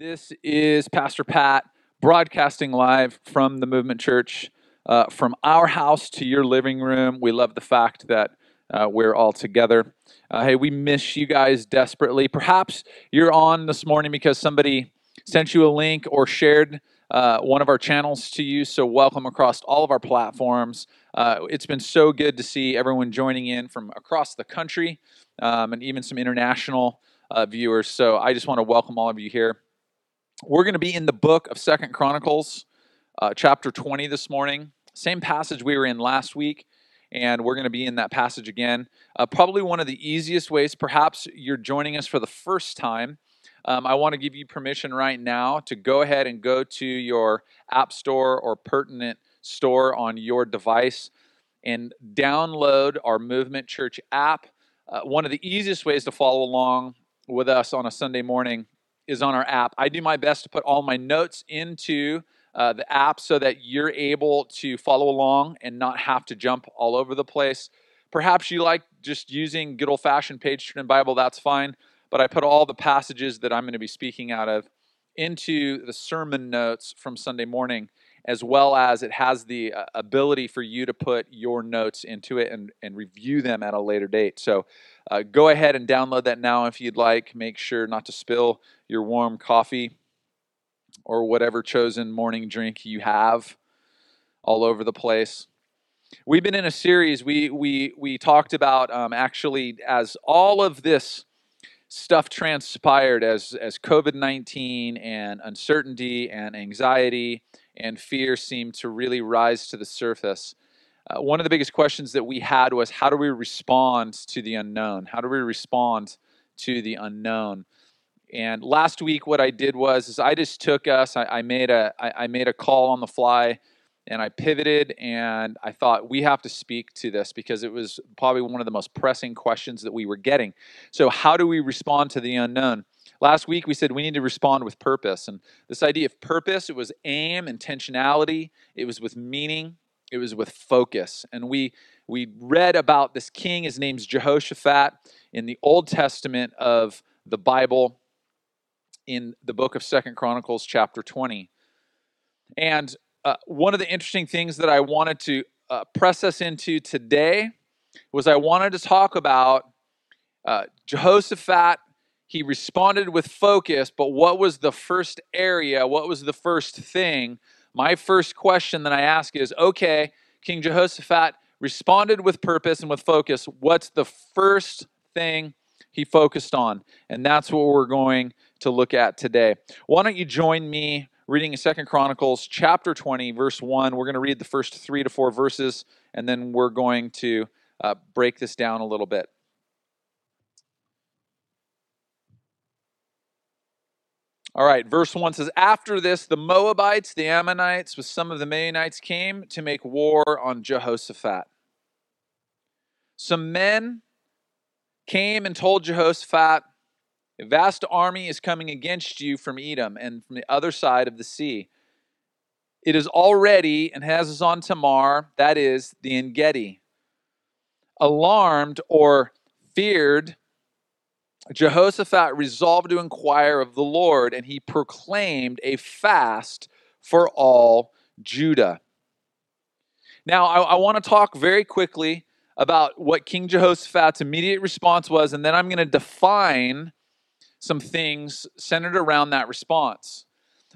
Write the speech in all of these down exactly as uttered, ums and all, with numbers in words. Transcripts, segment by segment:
This is Pastor Pat broadcasting live from the Movement Church, uh, from our house to your living room. We love the fact that uh, we're all together. Uh, hey, we miss you guys desperately. Perhaps you're on this morning because somebody sent you a link or shared uh, one of our channels to you, so welcome across all of our platforms. Uh, it's been so good to see everyone joining in from across the country um, and even some international uh, viewers, so I just want to welcome all of you here. We're going to be in the book of Second Chronicles, uh, chapter twenty this morning. Same passage we were in last week, and we're going to be in that passage again. Uh, probably one of the easiest ways, perhaps you're joining us for the first time. Um, I want to give you permission right now to go ahead and go to your app store or pertinent store on your device and download our Movement Church app. Uh, one of the easiest ways to follow along with us on a Sunday morning is on our app. I do my best to put all my notes into uh, the app so that you're able to follow along and not have to jump all over the place. Perhaps you like just using good old-fashioned page-turning Bible, that's fine, but I put all the passages that I'm going to be speaking out of into the sermon notes from Sunday morning, as well as it has the uh, ability for you to put your notes into it and, and review them at a later date. So uh, go ahead and download that now if you'd like. Make sure not to spill your warm coffee or whatever chosen morning drink you have all over the place. We've been in a series. We we we talked about um, actually as all of this stuff transpired, as, as covid nineteen and uncertainty and anxiety and fear seemed to really rise to the surface. Uh, one of the biggest questions that we had was, how do we respond to the unknown? How do we respond to the unknown? And last week, what I did was, is I just took us, I, I made a, I, I made a call on the fly, and I pivoted, and I thought, we have to speak to this because it was probably one of the most pressing questions that we were getting. So how do we respond to the unknown? Last week, we said we need to respond with purpose, and this idea of purpose, it was aim, intentionality, it was with meaning, it was with focus, and we we read about this king. His name's Jehoshaphat in the Old Testament of the Bible in the book of Second Chronicles chapter twenty, and uh, one of the interesting things that I wanted to uh, press us into today was I wanted to talk about uh, Jehoshaphat. He responded with focus, but what was the first area? What was the first thing? My first question that I ask is, okay, King Jehoshaphat responded with purpose and with focus. What's the first thing he focused on? And that's what we're going to look at today. Why don't you join me reading Second Chronicles chapter twenty, verse one. We're going to read the first three to four verses, and then we're going to uh, break this down a little bit. All right, verse one says, "After this, the Moabites, the Ammonites, with some of the Meunites came to make war on Jehoshaphat. Some men came and told Jehoshaphat, 'A vast army is coming against you from Edom and from the other side of the sea. It is already and has on Tamar,' that is, the Engedi." Alarmed or feared, Jehoshaphat resolved to inquire of the Lord, and he proclaimed a fast for all Judah. Now, I, I want to talk very quickly about what King Jehoshaphat's immediate response was, and then I'm going to define some things centered around that response.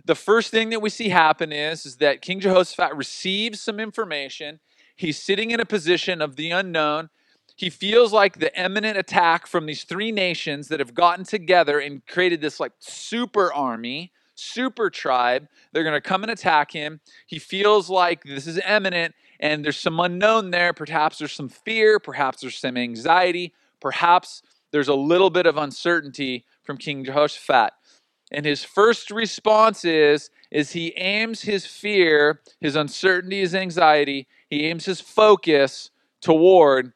The first thing that we see happen is, is that King Jehoshaphat receives some information. He's sitting in a position of the unknown. He feels like the imminent attack from these three nations that have gotten together and created this like super army, super tribe. They're going to come and attack him. He feels like this is imminent, and there's some unknown there. Perhaps there's some fear. Perhaps there's some anxiety. Perhaps there's a little bit of uncertainty from King Jehoshaphat. And his first response is, is he aims his fear, his uncertainty, his anxiety, he aims his focus toward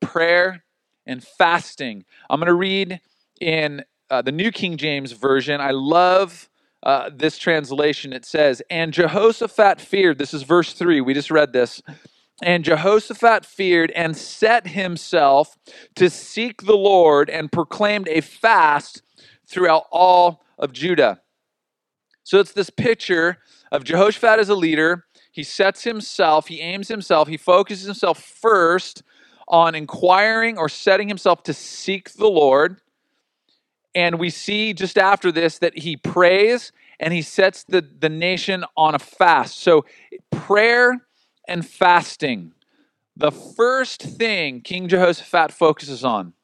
prayer and fasting. I'm going to read in uh, the New King James Version. I love uh, this translation. It says, "And Jehoshaphat feared," this is verse three, we just read this, "and Jehoshaphat feared and set himself to seek the Lord and proclaimed a fast throughout all of Judah." So it's this picture of Jehoshaphat as a leader. He sets himself, he aims himself, he focuses himself first on inquiring or setting himself to seek the Lord. And we see just after this that he prays and he sets the, the nation on a fast. So prayer and fasting. The first thing King Jehoshaphat focuses on,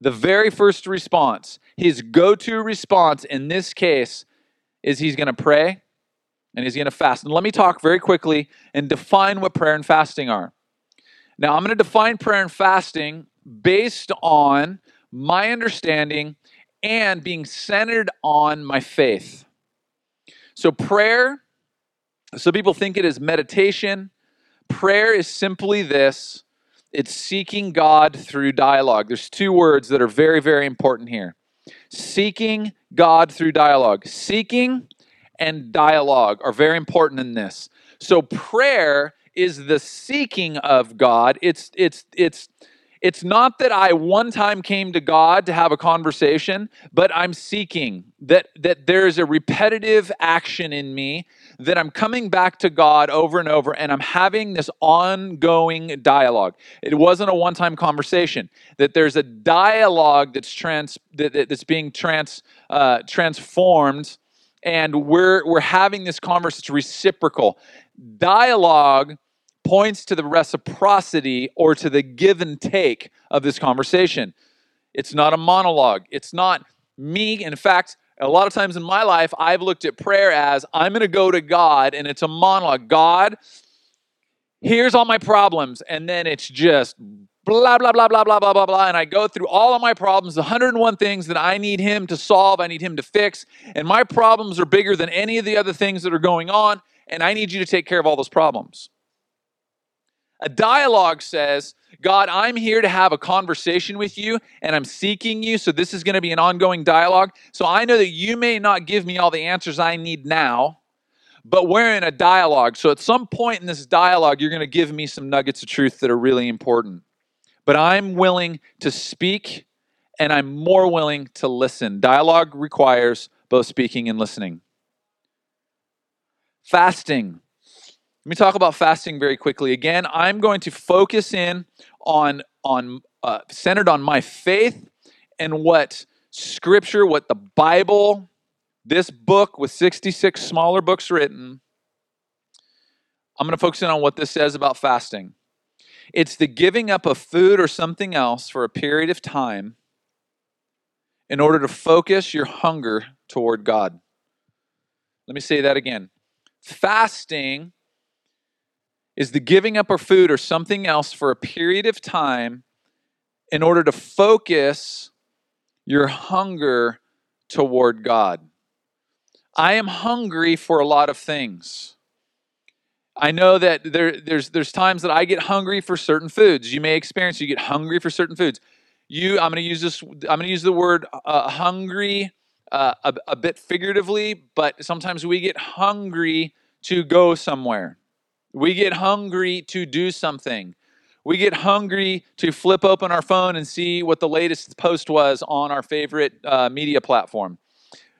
the very first response, his go-to response in this case is he's going to pray and he's going to fast. And let me talk very quickly and define what prayer and fasting are. Now, I'm going to define prayer and fasting based on my understanding and being centered on my faith. So prayer, some people think it is meditation. Prayer is simply this. It's seeking God through dialogue. There's two words that are very, very important here. Seeking God through dialogue. Seeking and dialogue are very important in this. So prayer is the seeking of God. It's it's it's it's not that I one time came to God to have a conversation, but I'm seeking that that there is a repetitive action in me that I'm coming back to God over and over, and I'm having this ongoing dialogue. It wasn't a one-time conversation. That there's a dialogue that's trans that, that's being trans uh, transformed, and we're we're having this conversation. It's reciprocal. Dialogue points to the reciprocity or to the give and take of this conversation. It's not a monologue. It's not me. In fact, a lot of times in my life, I've looked at prayer as I'm going to go to God and it's a monologue. God, here's all my problems. And then it's just blah, blah, blah, blah, blah, blah, blah, blah. And I go through all of my problems, the one hundred and one things that I need him to solve. I need him to fix. And my problems are bigger than any of the other things that are going on. And I need you to take care of all those problems. A dialogue says, God, I'm here to have a conversation with you and I'm seeking you. So this is going to be an ongoing dialogue. So I know that you may not give me all the answers I need now, but we're in a dialogue. So at some point in this dialogue, you're going to give me some nuggets of truth that are really important. But I'm willing to speak and I'm more willing to listen. Dialogue requires both speaking and listening. Fasting. Let me talk about fasting very quickly. Again, I'm going to focus in on, on uh, centered on my faith and what Scripture, what the Bible, this book with sixty-six smaller books written, I'm going to focus in on what this says about fasting. It's the giving up of food or something else for a period of time in order to focus your hunger toward God. Let me say that again. Fasting is the giving up of food or something else for a period of time in order to focus your hunger toward God. I am hungry for a lot of things. I know that there, there's there's times that I get hungry for certain foods. You may experience you get hungry for certain foods. You, I'm going to use this. I'm going to use the word uh, hungry uh, a, a bit figuratively, but sometimes we get hungry to go somewhere. We get hungry to do something. We get hungry to flip open our phone and see what the latest post was on our favorite uh, media platform.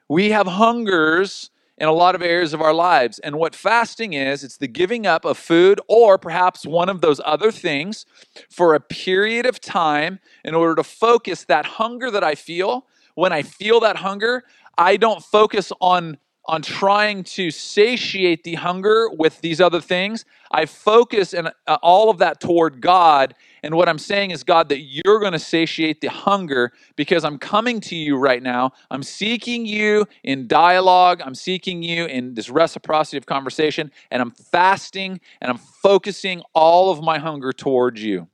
We have hungers in a lot of areas of our lives. And what fasting is, it's the giving up of food or perhaps one of those other things for a period of time in order to focus that hunger that I feel. When I feel that hunger, I don't focus on on trying to satiate the hunger with these other things. I focus and all of that toward God. And what I'm saying is, God, that you're going to satiate the hunger because I'm coming to you right now. I'm seeking you in dialogue. I'm seeking you in this reciprocity of conversation. And I'm fasting and I'm focusing all of my hunger towards you.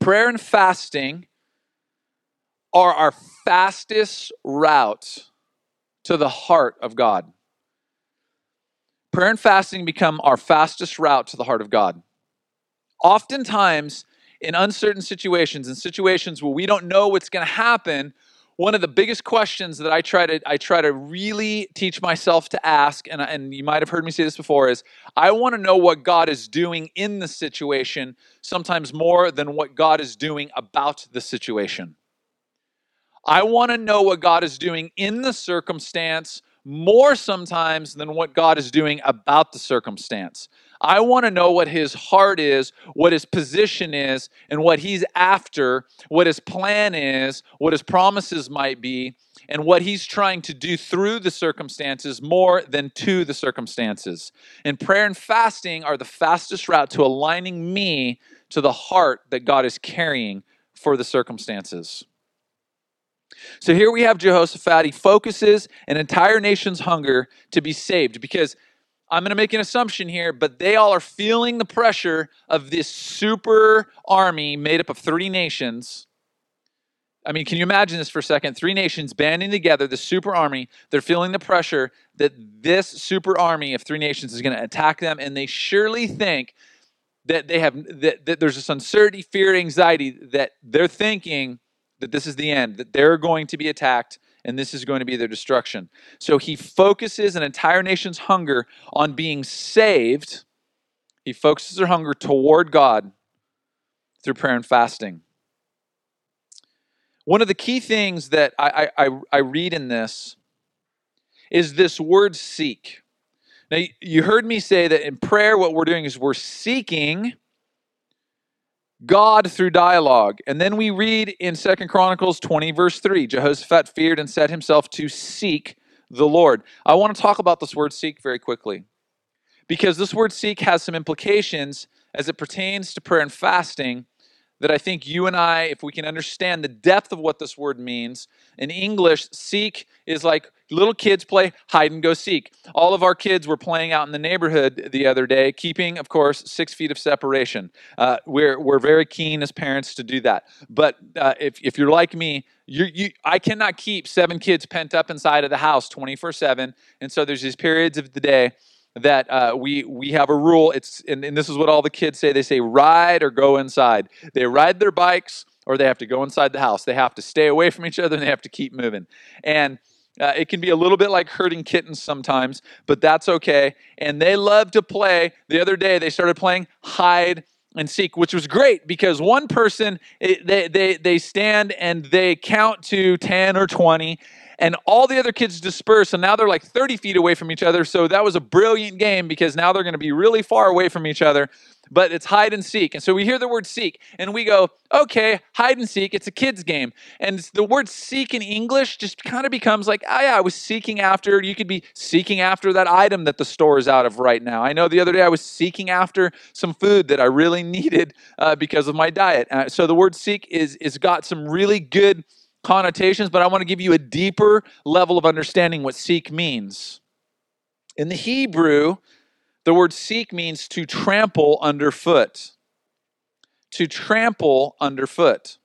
Prayer and fasting are our fastest route to the heart of God. Prayer and fasting become our fastest route to the heart of God. Oftentimes, in uncertain situations, in situations where we don't know what's going to happen, one of the biggest questions that I try to I try to really teach myself to ask, and, and you might have heard me say this before, is I want to know what God is doing in the situation, sometimes more than what God is doing about the situation. I want to know what God is doing in the circumstance more sometimes than what God is doing about the circumstance. I want to know what his heart is, what his position is, and what he's after, what his plan is, what his promises might be, and what he's trying to do through the circumstances more than to the circumstances. And prayer and fasting are the fastest route to aligning me to the heart that God is carrying for the circumstances. So here we have Jehoshaphat. He focuses an entire nation's hunger to be saved, because I'm going to make an assumption here, but they all are feeling the pressure of this super army made up of three nations. I mean, can you imagine this for a second? Three nations banding together, the super army. They're feeling the pressure that this super army of three nations is going to attack them, and they surely think that they have that, that there's this uncertainty, fear, anxiety, that they're thinking that this is the end, that they're going to be attacked, and this is going to be their destruction. So he focuses an entire nation's hunger on being saved. He focuses their hunger toward God through prayer and fasting. One of the key things that I, I, I read in this is this word seek. Now, you heard me say that in prayer, what we're doing is we're seeking God through dialogue. And then we read in Second Chronicles twenty, verse three, Jehoshaphat feared and set himself to seek the Lord. I want to talk about this word seek very quickly, because this word seek has some implications as it pertains to prayer and fasting that I think you and I, if we can understand the depth of what this word means. In English, seek is like little kids play hide and go seek. All of our kids were playing out in the neighborhood the other day, keeping, of course, six feet of separation. Uh, we're we're very keen as parents to do that. But uh, if if you're like me, you you I cannot keep seven kids pent up inside of the house twenty-four seven. And so there's these periods of the day that uh, we we have a rule. It's and, and this is what all the kids say. They say ride or go inside. They ride their bikes or they have to go inside the house. They have to stay away from each other and they have to keep moving. And Uh, it can be a little bit like herding kittens sometimes, but that's okay. And they love to play. The other day, they started playing hide and seek, which was great because one person, it, they, they, they stand and they count to ten or twenty, and all the other kids disperse, and now they're like thirty feet away from each other. So that was a brilliant game because now they're going to be really far away from each other, but it's hide and seek. And so we hear the word seek, and we go, okay, hide and seek, it's a kid's game. And the word seek in English just kind of becomes like, oh yeah, I was seeking after, you could be seeking after that item that the store is out of right now. I know the other day I was seeking after some food that I really needed uh, because of my diet. Uh, so the word seek is is got some really good connotations, but I want to give you a deeper level of understanding what seek means. In the Hebrew, the word seek means to trample underfoot. To trample underfoot.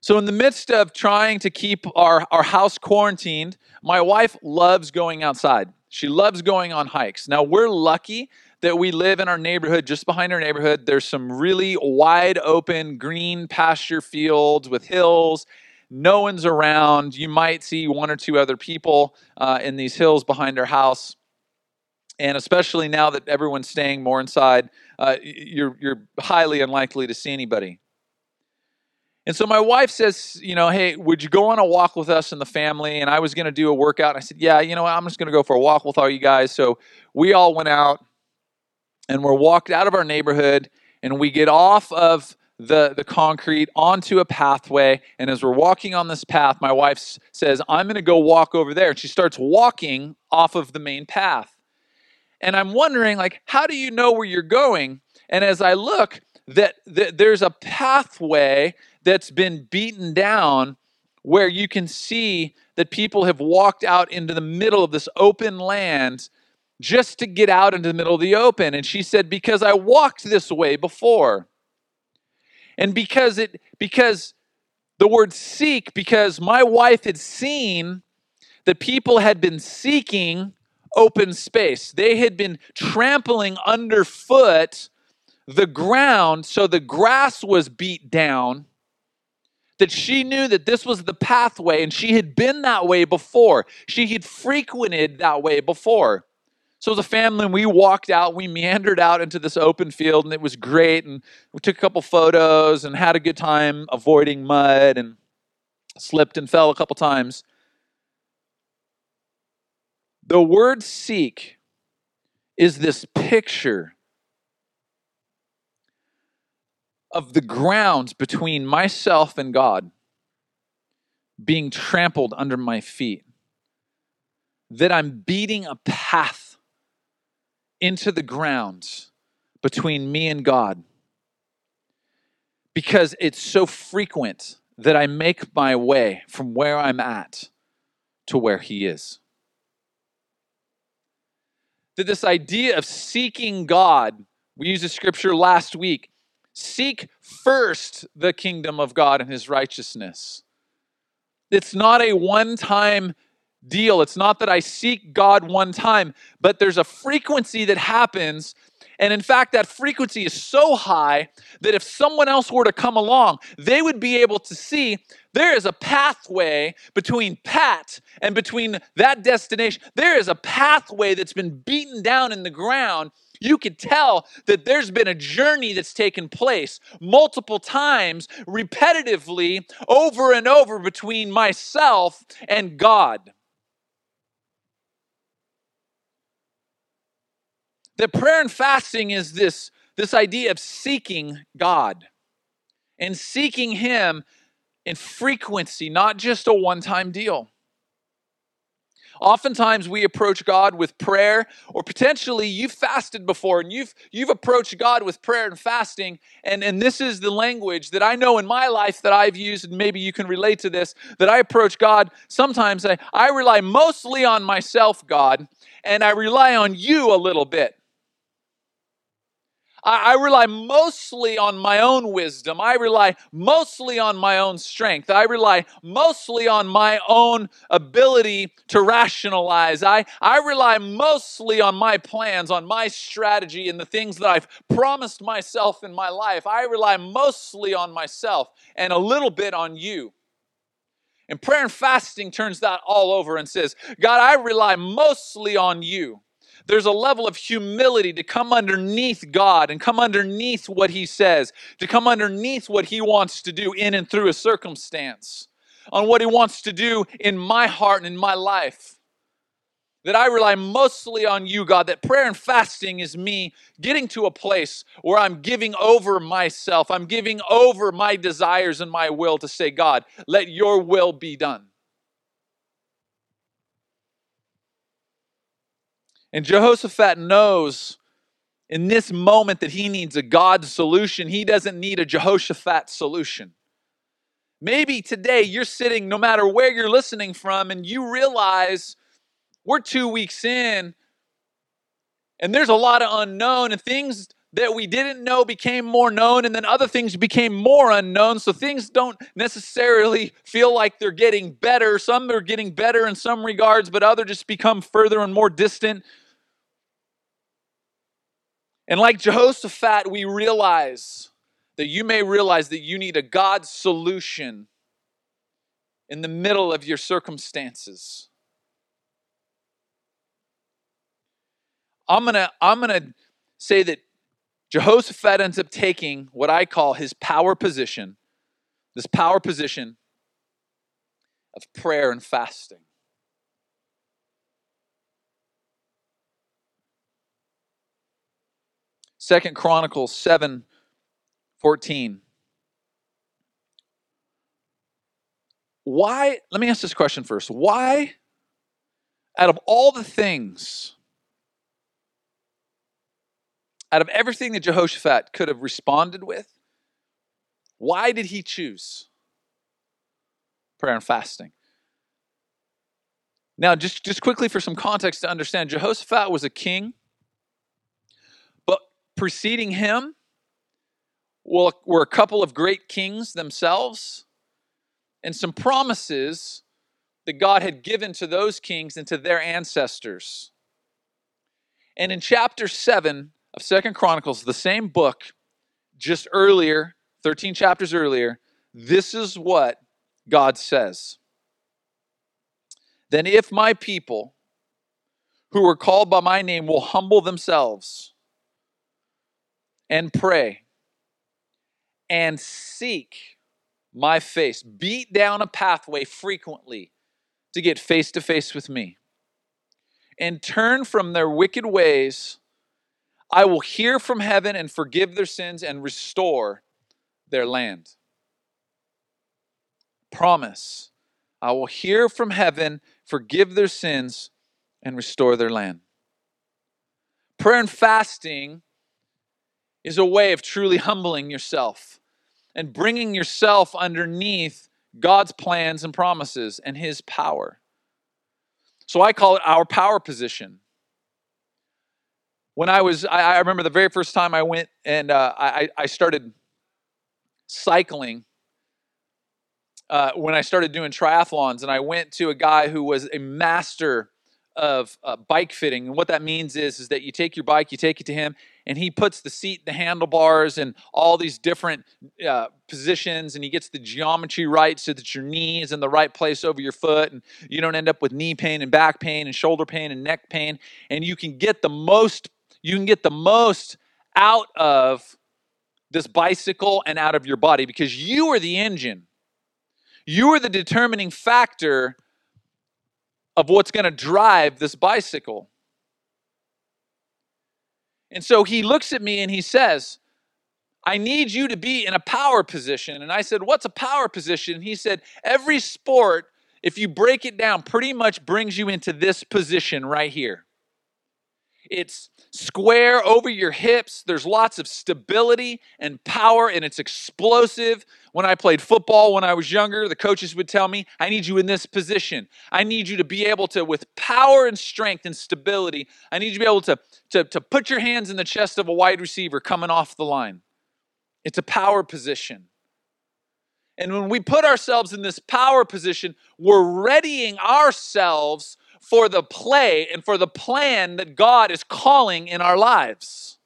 So in the midst of trying to keep our, our house quarantined, my wife loves going outside. She loves going on hikes. Now, we're lucky that we live in our neighborhood. Just behind our neighborhood, there's some really wide open green pasture fields with hills. No one's around. You might see one or two other people uh, in these hills behind our house. And especially now that everyone's staying more inside, uh, you're you're highly unlikely to see anybody. And so my wife says, you know, hey, would you go on a walk with us and the family? And I was going to do a workout. And I said, yeah, you know what? I'm just going to go for a walk with all you guys. So we all went out and we're walked out of our neighborhood and we get off of the, the concrete onto a pathway. And as we're walking on this path, my wife says, I'm going to go walk over there. And she starts walking off of the main path. And I'm wondering, like, how do you know where you're going? And as I look, that, that there's a pathway that's been beaten down where you can see that people have walked out into the middle of this open land just to get out into the middle of the open. And she said, because I walked this way before. And because it, because the word seek, because my wife had seen that people had been seeking open space. They had been trampling underfoot the ground, so the grass was beat down, that she knew that this was the pathway, and she had been that way before. She had frequented that way before. So as a family, we walked out, we meandered out into this open field, and it was great, and we took a couple photos and had a good time avoiding mud and slipped and fell a couple times. The word seek is this picture of the grounds between myself and God being trampled under my feet, that I'm beating a path into the grounds between me and God, because it's so frequent that I make my way from where I'm at to where He is. That this idea of seeking God, we used a scripture last week, seek first the kingdom of God and His righteousness. It's not a one-time deal. It's not that I seek God one time, but there's a frequency that happens. And in fact, that frequency is so high that if someone else were to come along, they would be able to see there is a pathway between Pat and between that destination. There is a pathway that's been beaten down in the ground. You could tell that there's been a journey that's taken place multiple times, repetitively, over and over between myself and God. That prayer and fasting is this, this idea of seeking God and seeking Him in frequency, not just a one-time deal. Oftentimes we approach God with prayer, or potentially you've fasted before and you've, you've approached God with prayer and fasting, and, and this is the language that I know in my life that I've used, and maybe you can relate to this, that I approach God, sometimes I, I rely mostly on myself, God, and I rely on You a little bit. I rely mostly on my own wisdom. I rely mostly on my own strength. I rely mostly on my own ability to rationalize. I, I rely mostly on my plans, on my strategy, and the things that I've promised myself in my life. I rely mostly on myself and a little bit on You. And prayer and fasting turns that all over and says, God, I rely mostly on You. There's a level of humility to come underneath God and come underneath what He says, to come underneath what He wants to do in and through a circumstance, on what He wants to do in my heart and in my life. That I rely mostly on You, God, that prayer and fasting is me getting to a place where I'm giving over myself, I'm giving over my desires and my will to say, God, let Your will be done. And Jehoshaphat knows in this moment that he needs a God solution. He doesn't need a Jehoshaphat solution. Maybe today you're sitting, no matter where you're listening from, and you realize we're two weeks in and there's a lot of unknown, and things that we didn't know became more known, and then other things became more unknown. So things don't necessarily feel like they're getting better. Some are getting better in some regards, but others just become further and more distant. And like Jehoshaphat, we realize that you may realize that you need a God solution in the middle of your circumstances. I'm gonna, I'm gonna say that Jehoshaphat ends up taking what I call his power position, this power position of prayer and fasting. Second Chronicles seven, fourteen. Why, let me ask this question first. Why, out of all the things, out of everything that Jehoshaphat could have responded with, why did he choose prayer and fasting? Now, just, just quickly for some context to understand, Jehoshaphat was a king, but preceding him were a couple of great kings themselves and some promises that God had given to those kings and to their ancestors. And in chapter seven of Second Chronicles, the same book, just earlier, thirteen chapters earlier, this is what God says. Then if my people who are called by my name will humble themselves and pray and seek my face, beat down a pathway frequently to get face to face with me, and turn from their wicked ways, I will hear from heaven and forgive their sins and restore their land. Promise. I will hear from heaven, forgive their sins, and restore their land. Prayer and fasting is a way of truly humbling yourself and bringing yourself underneath God's plans and promises and His power. So I call it our power position. When I was, I, I remember the very first time I went and uh, I, I started cycling. Uh, when I started doing triathlons, and I went to a guy who was a master of uh, bike fitting. And what that means is, is that you take your bike, you take it to him, and he puts the seat, the handlebars, and all these different uh, positions, and he gets the geometry right so that your knee is in the right place over your foot, and you don't end up with knee pain and back pain and shoulder pain and neck pain. And you can get the most, you can get the most out of this bicycle and out of your body, because you are the engine. You are the determining factor of what's going to drive this bicycle. And so he looks at me and he says, I need you to be in a power position. And I said, what's a power position? He said, every sport, if you break it down, pretty much brings you into this position right here. It's square over your hips. There's lots of stability and power, and it's explosive. When I played football when I was younger, the coaches would tell me, I need you in this position. I need you to be able to, with power and strength and stability, I need you to be able to, to, to put your hands in the chest of a wide receiver coming off the line. It's a power position. And when we put ourselves in this power position, we're readying ourselves for the play and for the plan that God is calling in our lives.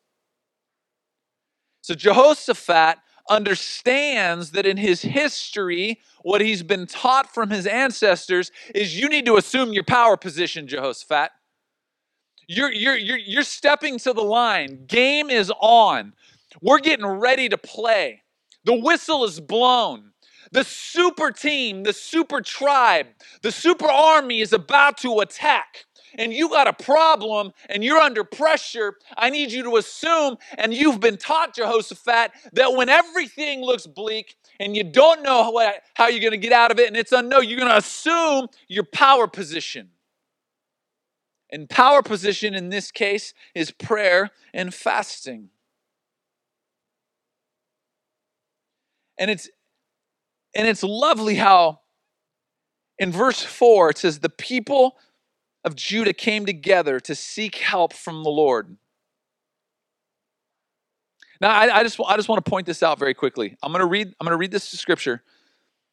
So Jehoshaphat understands that in his history, what he's been taught from his ancestors is you need to assume your power position, Jehoshaphat. You're, you're, you're, you're stepping to the line. Game is on. We're getting ready to play. The whistle is blown. The super team, the super tribe, the super army is about to attack. And you got a problem and you're under pressure. I need you to assume, and you've been taught, Jehoshaphat, that when everything looks bleak and you don't know how you're going to get out of it and it's unknown, you're going to assume your power position. And power position in this case is prayer and fasting. And it's And it's lovely how in verse four, it says, the people of Judah came together to seek help from the Lord. Now, I, I just I just want to point this out very quickly. I'm going to read I'm going to read this scripture,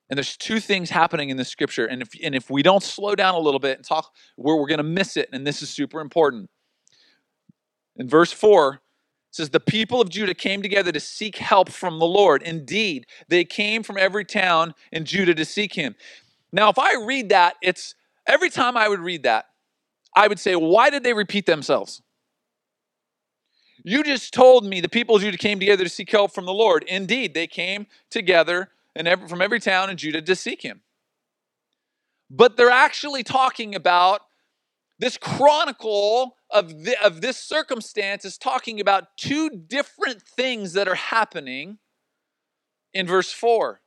and there's two things happening in this scripture. And if and if we don't slow down a little bit and talk, we're we're going to miss it. And this is super important. In verse four. It says, the people of Judah came together to seek help from the Lord. Indeed, they came from every town in Judah to seek him. Now, if I read that, it's every time I would read that, I would say, why did they repeat themselves? You just told me the people of Judah came together to seek help from the Lord. Indeed, they came together and every, from every town in Judah to seek him. But they're actually talking about this chronicle of, the, of this circumstance is talking about two different things that are happening in verse four.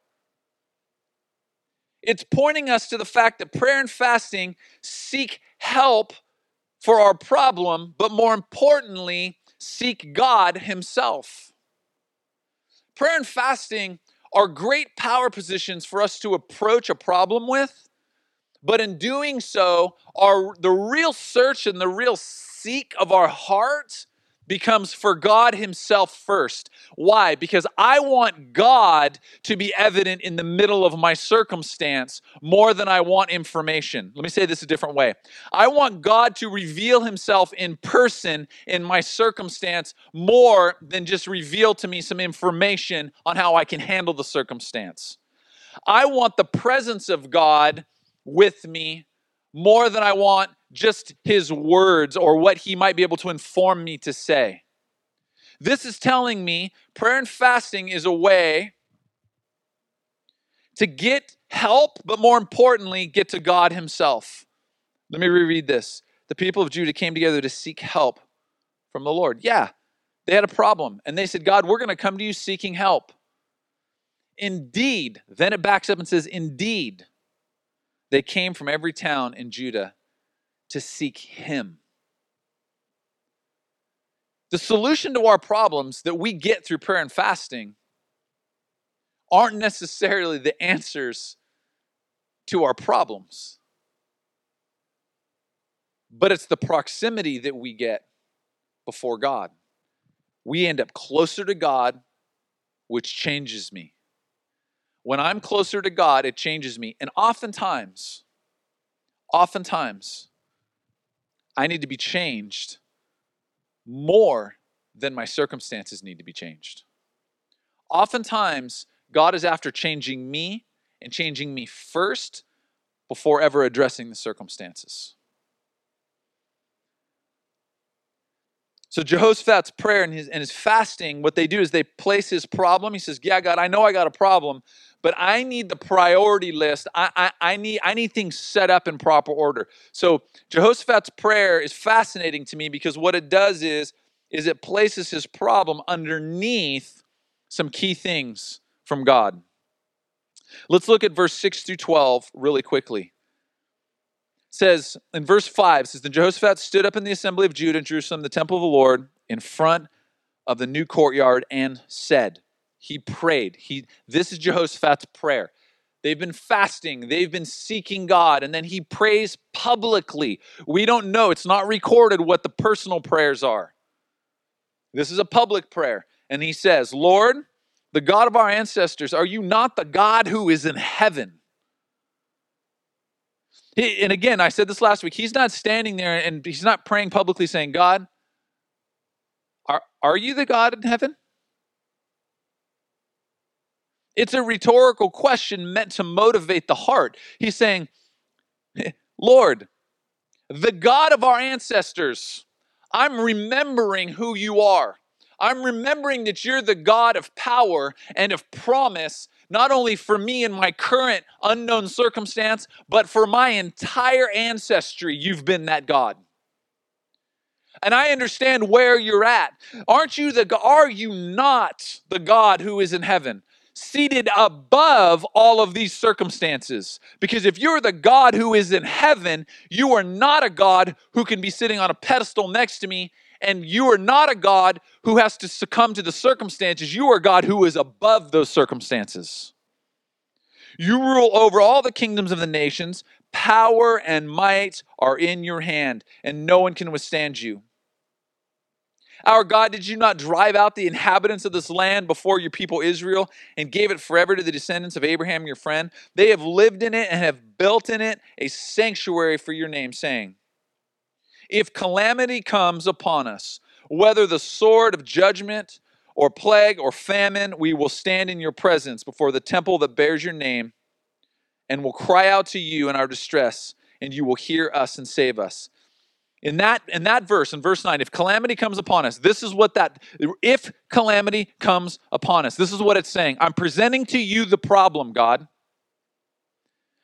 It's pointing us to the fact that prayer and fasting seek help for our problem, but more importantly, seek God Himself. Prayer and fasting are great power positions for us to approach a problem with. But in doing so, our the real search and the real seek of our heart becomes for God Himself first. Why? Because I want God to be evident in the middle of my circumstance more than I want information. Let me say this a different way. I want God to reveal Himself in person in my circumstance more than just reveal to me some information on how I can handle the circumstance. I want the presence of God with me more than I want just His words or what He might be able to inform me to say. This is telling me prayer and fasting is a way to get help, but more importantly, get to God Himself. Let me reread this. the people of Judah came together to seek help from the Lord. Yeah, they had a problem. And they said, God, we're going to come to you seeking help. Indeed, then it backs up and says, indeed, they came from every town in Judah to seek him. The solution to our problems that we get through prayer and fasting aren't necessarily the answers to our problems, but it's the proximity that we get before God. We end up closer to God, which changes me. When I'm closer to God, it changes me. And oftentimes, oftentimes, I need to be changed more than my circumstances need to be changed. Oftentimes, God is after changing me and changing me first before ever addressing the circumstances. So Jehoshaphat's prayer and his, and his fasting, what they do is they place his problem. He says, yeah, God, I know I got a problem, but I need the priority list. I, I, I, need, I need things set up in proper order. So Jehoshaphat's prayer is fascinating to me because what it does is, is it places his problem underneath some key things from God. Let's look at verse six through twelve really quickly. It says, in verse five, it says, then Jehoshaphat stood up in the assembly of Judah and Jerusalem, the temple of the Lord, in front of the new courtyard and said, he prayed. He, this is Jehoshaphat's prayer. They've been fasting. They've been seeking God. And then he prays publicly. We don't know. It's not recorded what the personal prayers are. This is a public prayer. And he says, Lord, the God of our ancestors, are you not the God who is in heaven? He, and again, I said this last week, he's not standing there and he's not praying publicly saying, God, are, are you the God in heaven? It's a rhetorical question meant to motivate the heart. He's saying, Lord, the God of our ancestors, I'm remembering who you are. I'm remembering that you're the God of power and of promise, not only for me in my current unknown circumstance, but for my entire ancestry, you've been that God. And I understand where you're at. Aren't you the, are you not the God who is in heaven, seated above all of these circumstances? Because if you're the God who is in heaven, you are not a God who can be sitting on a pedestal next to me. And you are not a God who has to succumb to the circumstances. You are a God who is above those circumstances. You rule over all the kingdoms of the nations. Power and might are in your hand, and no one can withstand you. Our God, did you not drive out the inhabitants of this land before your people Israel and gave it forever to the descendants of Abraham, your friend? They have lived in it and have built in it a sanctuary for your name, saying, if calamity comes upon us, whether the sword of judgment or plague or famine, we will stand in your presence before the temple that bears your name and will cry out to you in our distress, and you will hear us and save us. In that, in that verse, in verse nine, if calamity comes upon us, this is what that, if calamity comes upon us, this is what it's saying. I'm presenting to you the problem, God.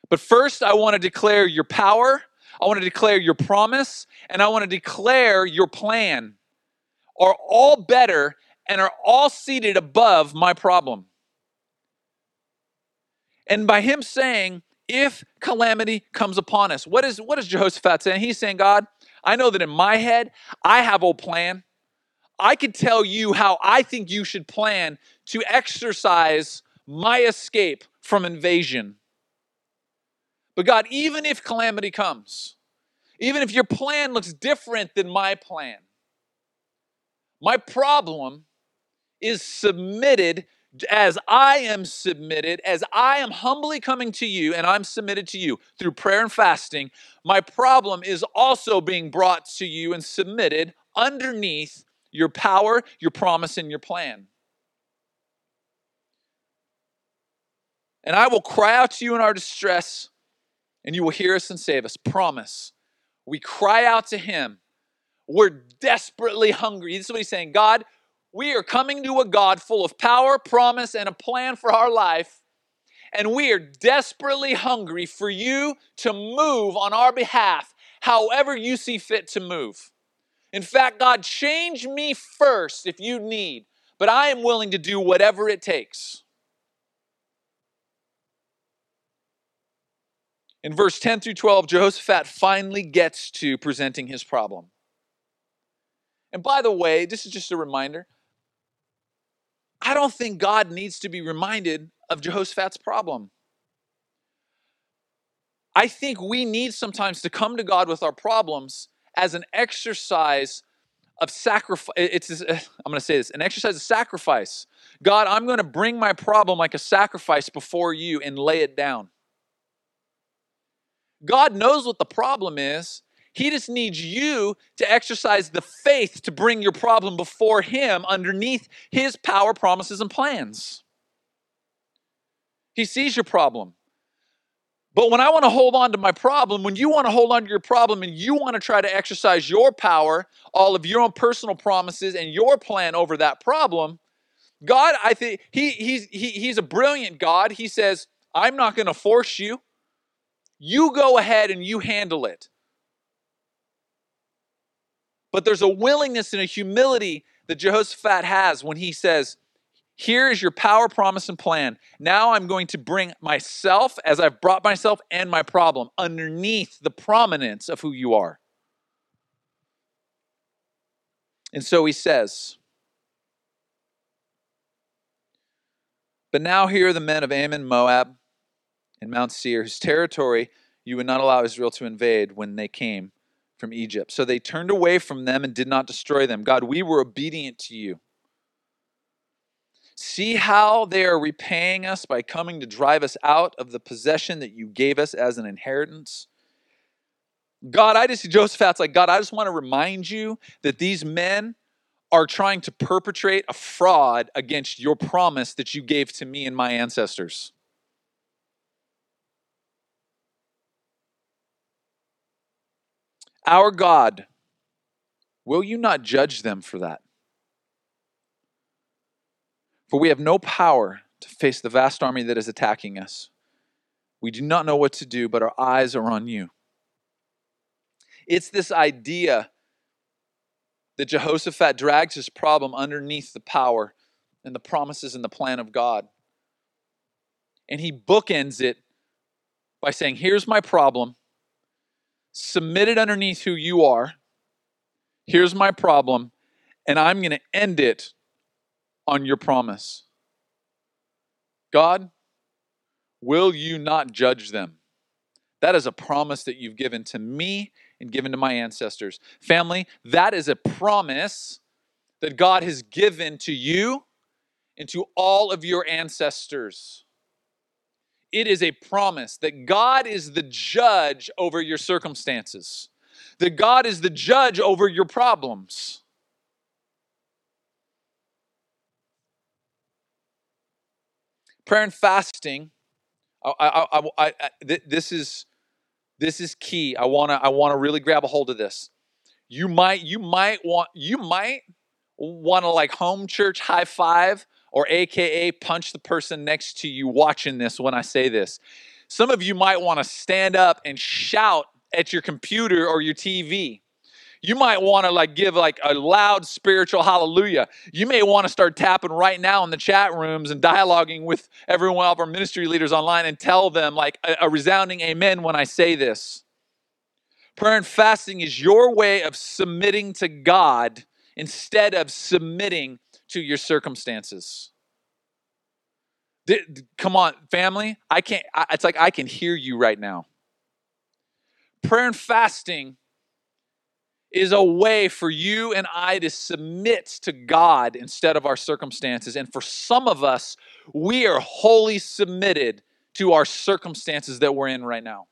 But first, I want to declare your power. I want to declare your promise, and I want to declare your plan are all better and are all seated above my problem. And by him saying, if calamity comes upon us, what is, what is Jehoshaphat saying? He's saying, God, I know that in my head, I have a plan. I could tell you how I think you should plan to exercise my escape from invasion. But God, even if calamity comes, even if your plan looks different than my plan, my problem is submitted as I am submitted, as I am humbly coming to you and I'm submitted to you through prayer and fasting. My problem is also being brought to you and submitted underneath your power, your promise, and your plan. And I will cry out to you in our distress, and you will hear us and save us. Promise. We cry out to him. We're desperately hungry. This is what he's saying. God, we are coming to a God full of power, promise, and a plan for our life. And we are desperately hungry for you to move on our behalf. however you see fit to move. In fact, God, change me first if you need, but I am willing to do whatever it takes. In verse ten through twelve, Jehoshaphat finally gets to presenting his problem. And by the way, this is just a reminder. I don't think God needs to be reminded of Jehoshaphat's problem. I think we need sometimes to come to God with our problems as an exercise of sacrifice. It's, I'm going to say this, an exercise of sacrifice. God, I'm going to bring my problem like a sacrifice before you and lay it down. God knows what the problem is. He just needs you to exercise the faith to bring your problem before him underneath his power, promises, and plans. He sees your problem. But when I want to hold on to my problem, when you want to hold on to your problem and you want to try to exercise your power, all of your own personal promises and your plan over that problem, God, I think he, he's, he, he's a brilliant God. He says, I'm not going to force you. You go ahead and you handle it. But there's a willingness and a humility that Jehoshaphat has when he says, here is your power, promise, and plan. Now I'm going to bring myself, as I've brought myself, and my problem underneath the prominence of who you are. And so he says, but now here are the men of Ammon, Moab, and Mount Seir, whose territory you would not allow Israel to invade when they came from Egypt. So they turned away from them and did not destroy them. God, we were obedient to you. See how they are repaying us by coming to drive us out of the possession that you gave us as an inheritance. God, I just see Jehoshaphat's like, God, I just want to remind you that these men are trying to perpetrate a fraud against your promise that you gave to me and my ancestors. Our God, will you not judge them for that? For we have no power to face the vast army that is attacking us. We do not know what to do, but our eyes are on you. It's this idea that Jehoshaphat drags his problem underneath the power and the promises and the plan of God. And he bookends it by saying, here's my problem. Submit it underneath who you are. Here's my problem. And I'm going to end it on your promise. God, will you not judge them? That is a promise that you've given to me and given to my ancestors. Family, that is a promise that God has given to you and to all of your ancestors. It is a promise that God is the judge over your circumstances, that God is the judge over your problems. Prayer and fasting. I, I, I, I, th- this is this is key. I wanna I wanna really grab a hold of this. You might you might want you might wanna like home church high five, or A K A punch the person next to you watching this when I say this. Some of you might wanna stand up and shout at your computer or your T V. You might want to like give like a loud spiritual hallelujah. You may want to start tapping right now in the chat rooms and dialoguing with every one of our ministry leaders online and tell them like a, a resounding amen when I say this. Prayer and fasting is your way of submitting to God instead of submitting to your circumstances. Th- th- come on, family. I can't, I, it's like I can hear you right now. Prayer and fasting is a way for you and I to submit to God instead of our circumstances. And for some of us, we are wholly submitted to our circumstances that we're in right now.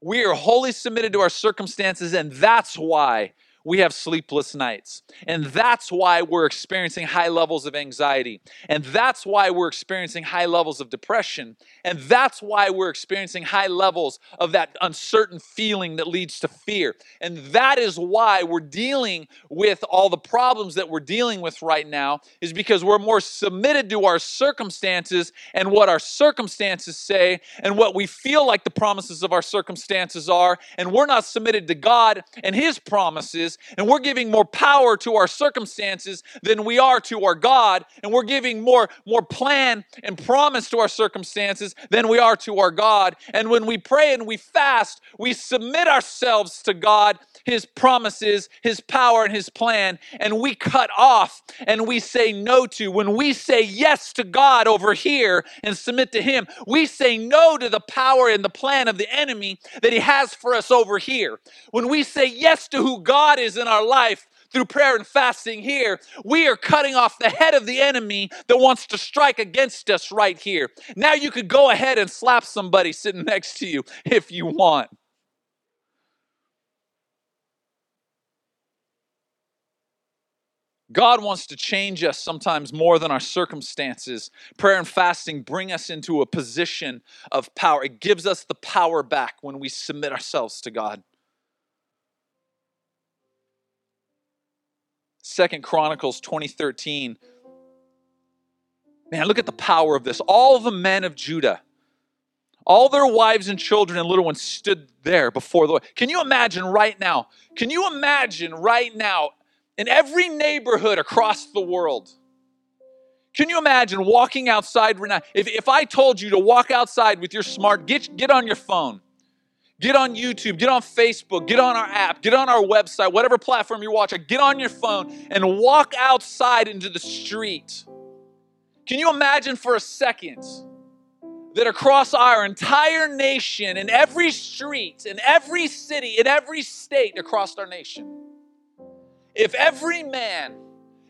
We are wholly submitted to our circumstances, and that's why we have sleepless nights. And that's why we're experiencing high levels of anxiety. And that's why we're experiencing high levels of depression. And that's why we're experiencing high levels of that uncertain feeling that leads to fear. And that is why we're dealing with all the problems that we're dealing with right now, is because we're more submitted to our circumstances and what our circumstances say and what we feel like the promises of our circumstances are, and we're not submitted to God and His promises, and we're giving more power to our circumstances than we are to our God, and we're giving more, more plan and promise to our circumstances than we are to our God. And when we pray and we fast, we submit ourselves to God, His promises, His power, and His plan, and we cut off and we say no to. When we say yes to God over here and submit to Him, we say no to the power and the plan of the enemy that he has for us over here. When we say yes to who God is in our life through prayer and fasting here, we are cutting off the head of the enemy that wants to strike against us right here. Now you could go ahead and slap somebody sitting next to you if you want. God wants to change us sometimes more than our circumstances. Prayer and fasting bring us into a position of power. It gives us the power back when we submit ourselves to God. Second Chronicles twenty thirteen. Man, look at the power of this. All the men of Judah, all their wives and children and little ones stood there before the Lord. Can you imagine right now? Can you imagine right now? In every neighborhood across the world. Can you imagine walking outside right now? If, if I told you to walk outside with your smart, get, get on your phone, get on YouTube, get on Facebook, get on our app, get on our website, whatever platform you're watching, get on your phone and walk outside into the street. Can you imagine for a second that across our entire nation, in every street, in every city, in every state across our nation, if every man,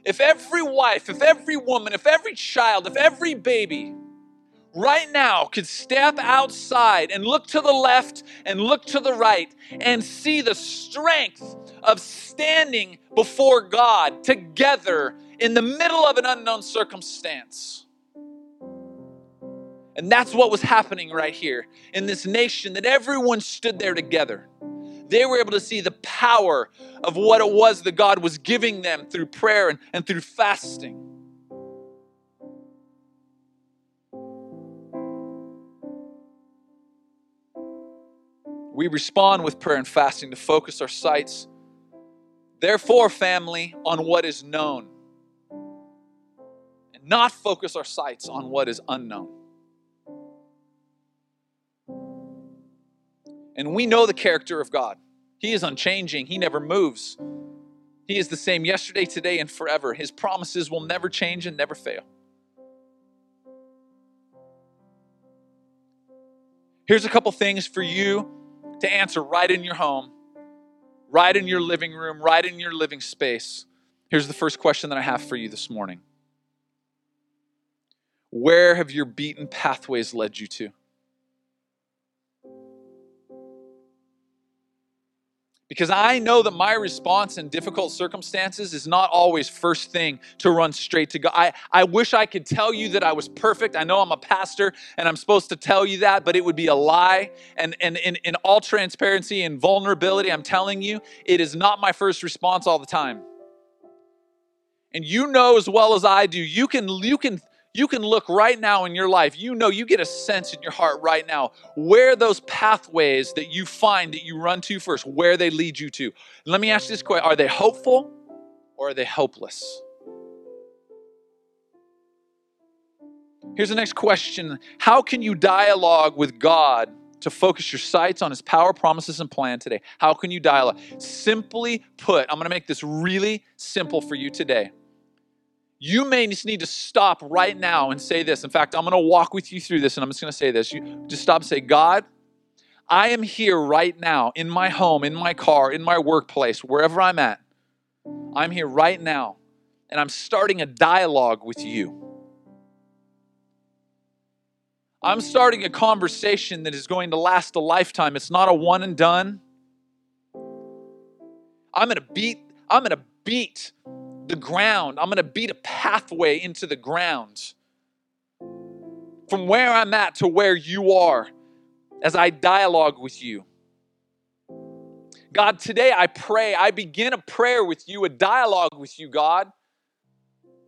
if every wife, if every woman, if every child, if every baby right now could step outside and look to the left and look to the right and see the strength of standing before God together in the middle of an unknown circumstance. And that's what was happening right here in this nation, that everyone stood there together. They were able to see the power of what it was that God was giving them through prayer and, and through fasting. We respond with prayer and fasting to focus our sights, therefore, family, on what is known, and not focus our sights on what is unknown. And we know the character of God. He is unchanging. He never moves. He is the same yesterday, today, and forever. His promises will never change and never fail. Here's a couple things for you to answer right in your home, right in your living room, right in your living space. Here's the first question that I have for you this morning. Where have your beaten pathways led you to? Because I know that my response in difficult circumstances is not always first thing to run straight to God. I, I wish I could tell you that I was perfect. I know I'm a pastor and I'm supposed to tell you that, but it would be a lie. And and in all transparency and vulnerability, I'm telling you, it is not my first response all the time. And you know as well as I do, you can you can You can look right now in your life. You know, you get a sense in your heart right now where those pathways that you find that you run to first, where they lead you to. And let me ask you this question. Are they hopeful or are they hopeless? Here's the next question. How can you dialogue with God to focus your sights on His power, promises, and plan today? How can you dialogue? Simply put, I'm going to make this really simple for you today. You may just need to stop right now and say this. In fact, I'm going to walk with you through this, and I'm just going to say this. You just stop and say, God, I am here right now in my home, in my car, in my workplace, wherever I'm at. I'm here right now, and I'm starting a dialogue with you. I'm starting a conversation that is going to last a lifetime. It's not a one and done. I'm going to beat I'm going to beat the ground. I'm going to beat a pathway into the ground from where I'm at to where you are as I dialogue with you. God, today I pray, I begin a prayer with you, a dialogue with you, God,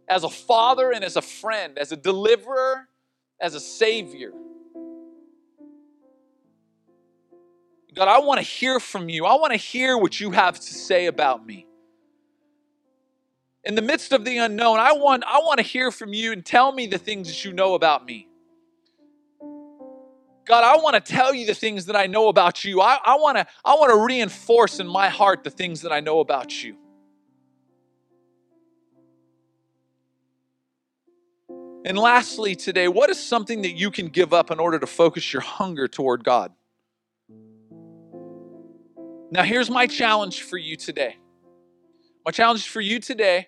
as a father and as a friend, as a deliverer, as a savior. God, I want to hear from you. I want to hear what you have to say about me. In the midst of the unknown, I want, I want to hear from you and tell me the things that you know about me. God, I want to tell you the things that I know about you. I, I want to, I want to reinforce in my heart the things that I know about you. And lastly today, what is something that you can give up in order to focus your hunger toward God? Now, here's my challenge for you today. My challenge for you today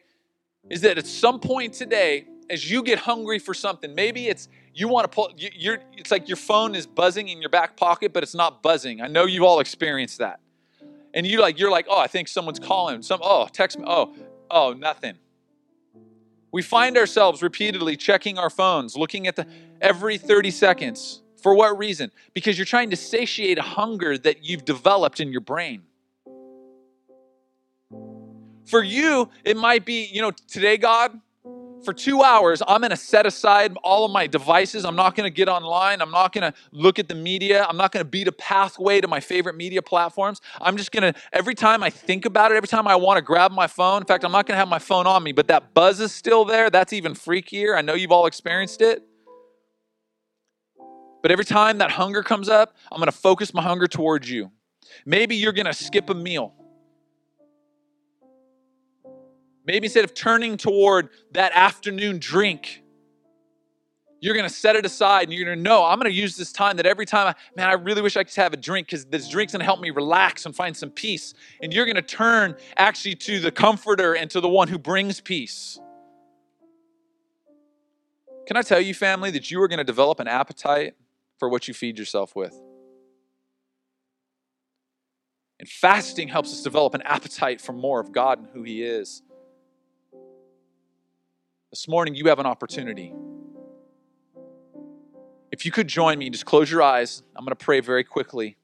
is that at some point today, as you get hungry for something, maybe it's you want to pull, you're, it's like your phone is buzzing in your back pocket, but it's not buzzing. I know you've all experienced that. And you like, you're like, oh, I think someone's calling. Some, oh, text me. Oh, oh, nothing. We find ourselves repeatedly checking our phones, looking at the every thirty seconds. For what reason? Because you're trying to satiate a hunger that you've developed in your brain. For you, it might be, you know, today, God, for two hours, I'm going to set aside all of my devices. I'm not going to get online. I'm not going to look at the media. I'm not going to beat a pathway to my favorite media platforms. I'm just going to, every time I think about it, every time I want to grab my phone, in fact, I'm not going to have my phone on me, but that buzz is still there. That's even freakier. I know you've all experienced it. But every time that hunger comes up, I'm going to focus my hunger towards you. Maybe you're going to skip a meal. Maybe instead of turning toward that afternoon drink, you're going to set it aside and you're going to know, I'm going to use this time that every time, I, man, I really wish I could have a drink because this drink's going to help me relax and find some peace. And you're going to turn actually to the comforter and to the one who brings peace. Can I tell you, family, that you are going to develop an appetite for what you feed yourself with? And fasting helps us develop an appetite for more of God and who He is. This morning, you have an opportunity. If you could join me, just close your eyes. I'm going to pray very quickly.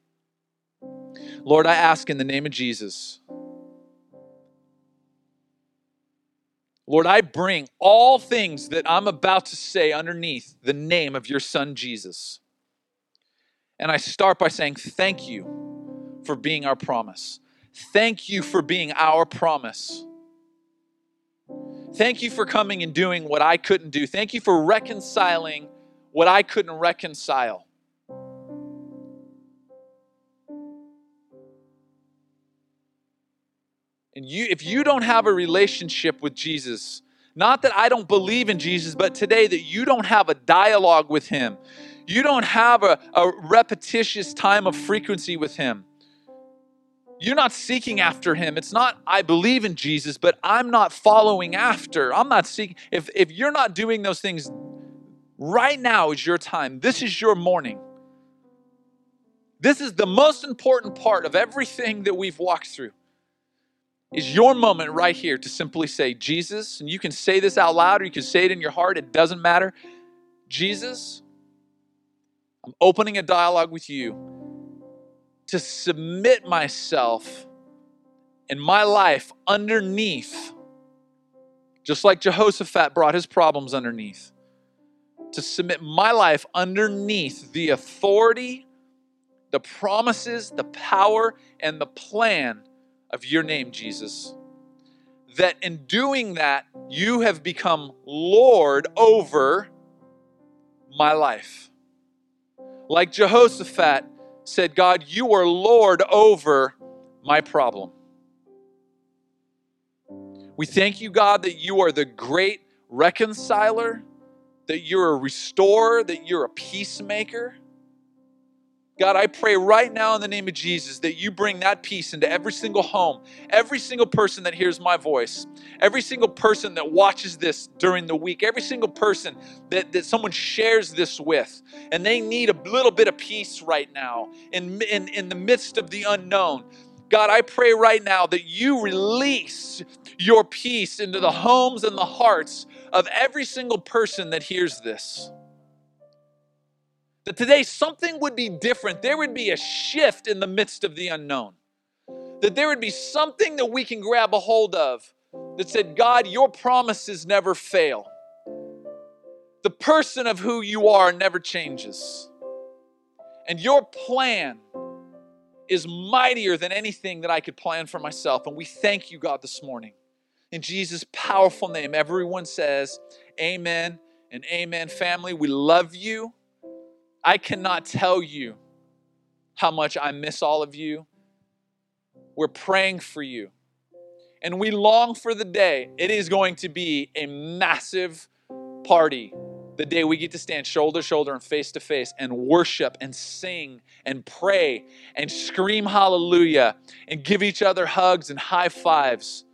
Lord, I ask in the name of Jesus. Lord, I bring all things that I'm about to say underneath the name of your Son, Jesus. And I start by saying, thank you for being our promise. Thank you for being our promise. Thank you for coming and doing what I couldn't do. Thank you for reconciling what I couldn't reconcile. And you, if you don't have a relationship with Jesus, not that I don't believe in Jesus, but today that you don't have a dialogue with Him, you don't have a, a repetitious time of frequency with Him, you're not seeking after Him. It's not, I believe in Jesus, but I'm not following after. I'm not seeking. If, if you're not doing those things, right now is your time. This is your morning. This is the most important part of everything that we've walked through. Is your moment right here to simply say, Jesus, and you can say this out loud or you can say it in your heart. It doesn't matter. Jesus, I'm opening a dialogue with you to submit myself and my life underneath, just like Jehoshaphat brought his problems underneath, to submit my life underneath the authority, the promises, the power, and the plan of your name, Jesus. That in doing that, you have become Lord over my life. Like Jehoshaphat said, God, you are Lord over my problem. We thank you, God, that you are the great reconciler, that you're a restorer, that you're a peacemaker. God, I pray right now in the name of Jesus that you bring that peace into every single home, every single person that hears my voice, every single person that watches this during the week, every single person that, that someone shares this with, and they need a little bit of peace right now in, in, in the midst of the unknown. God, I pray right now that you release your peace into the homes and the hearts of every single person that hears this. That today something would be different. There would be a shift in the midst of the unknown. That there would be something that we can grab a hold of that said, God, your promises never fail. The person of who you are never changes. And your plan is mightier than anything that I could plan for myself. And we thank you, God, this morning. In Jesus' powerful name, everyone says amen and amen. Family, we love you. I cannot tell you how much I miss all of you. We're praying for you. And we long for the day. It is going to be a massive party. The day we get to stand shoulder to shoulder and face to face and worship and sing and pray and scream hallelujah and give each other hugs and high fives.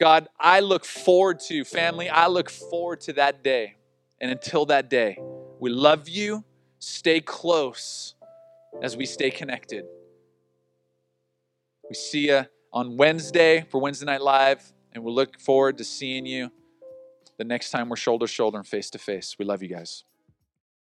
God, I look forward to, family, I look forward to that day. And until that day, we love you. Stay close as we stay connected. We see you on Wednesday for Wednesday Night Live, and we'll look forward to seeing you the next time we're shoulder to shoulder and face to face. We love you guys.